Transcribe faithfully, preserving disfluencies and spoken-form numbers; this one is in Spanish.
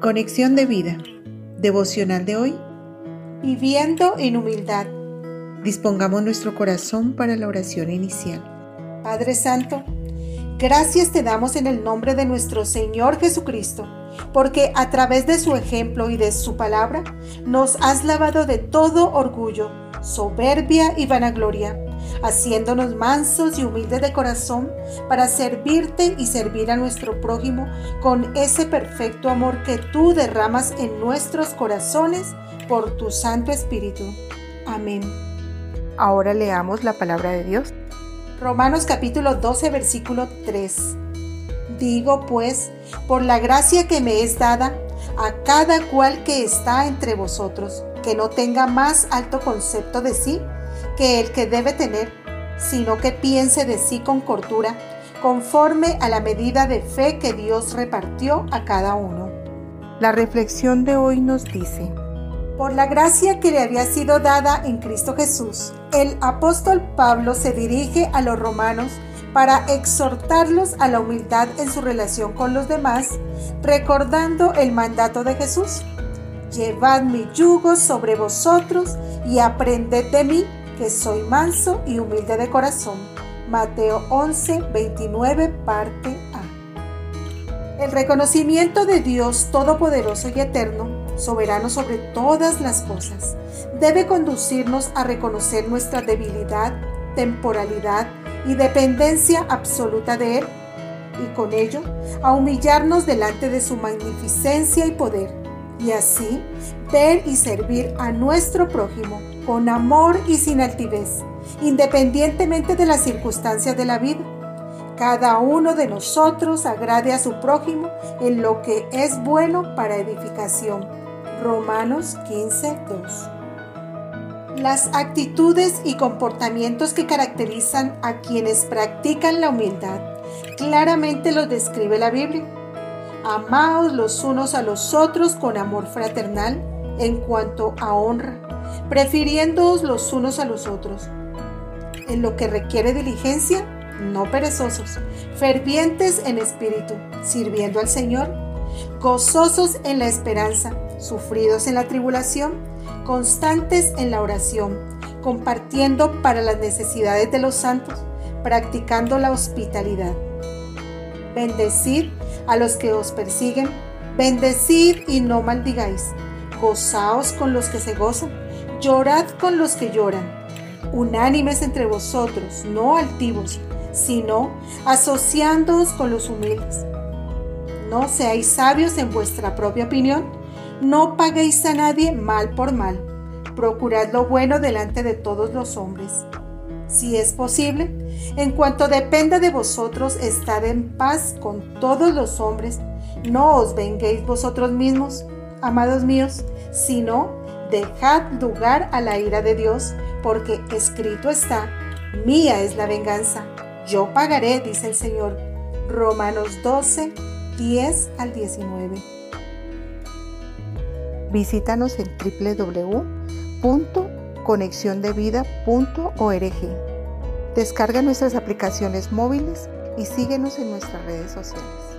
Conexión de vida. Devocional de hoy. Viviendo en humildad. Dispongamos nuestro corazón para la oración inicial. Padre Santo, gracias te damos en el nombre de nuestro Señor Jesucristo, porque a través de su ejemplo y de su palabra nos has lavado de todo orgullo, soberbia y vanagloria, haciéndonos mansos y humildes de corazón para servirte y servir a nuestro prójimo con ese perfecto amor que tú derramas en nuestros corazones por tu Santo Espíritu. Amén. Ahora leamos la palabra de Dios. Romanos capítulo doce, versículo tres. Digo pues, por la gracia que me es dada, a cada cual que está entre vosotros, que no tenga más alto concepto de sí que el que debe tener, sino que piense de sí con cordura, conforme a la medida de fe que Dios repartió a cada uno. La reflexión de hoy nos dice: por la gracia que le había sido dada en Cristo Jesús, el apóstol Pablo se dirige a los romanos para exhortarlos a la humildad en su relación con los demás, recordando el mandato de Jesús: llevad mi yugo sobre vosotros y aprended de mí, que soy manso y humilde de corazón. Mateo once, veintinueve, parte A. El reconocimiento de Dios todopoderoso y eterno, soberano sobre todas las cosas, debe conducirnos a reconocer nuestra debilidad, temporalidad y dependencia absoluta de Él, y con ello a humillarnos delante de su magnificencia y poder, y así ver y servir a nuestro prójimo con amor y sin altivez, independientemente de las circunstancias de la vida. Cada uno de nosotros agrade a su prójimo en lo que es bueno para edificación. Romanos quince, dos. Las actitudes y comportamientos que caracterizan a quienes practican la humildad claramente los describe la Biblia. Amaos los unos a los otros con amor fraternal en cuanto a honra, prefiriéndoos los unos a los otros. En lo que requiere diligencia, no perezosos, fervientes en espíritu, sirviendo al Señor, gozosos en la esperanza, sufridos en la tribulación, constantes en la oración, compartiendo para las necesidades de los santos, practicando la hospitalidad. Bendecid a los que os persiguen, bendecid y no maldigáis, gozaos con los que se gozan, llorad con los que lloran, unánimes entre vosotros, no altivos, sino asociándoos con los humildes. No seáis sabios en vuestra propia opinión, no paguéis a nadie mal por mal, procurad lo bueno delante de todos los hombres. Si es posible, en cuanto dependa de vosotros, estad en paz con todos los hombres. No os venguéis vosotros mismos, amados míos, sino dejad lugar a la ira de Dios, porque escrito está: mía es la venganza, yo pagaré, dice el Señor. Romanos doce, diez al diecinueve. Visítanos en doble u doble u doble u punto conexión de vida punto org. Descarga nuestras aplicaciones móviles y síguenos en nuestras redes sociales.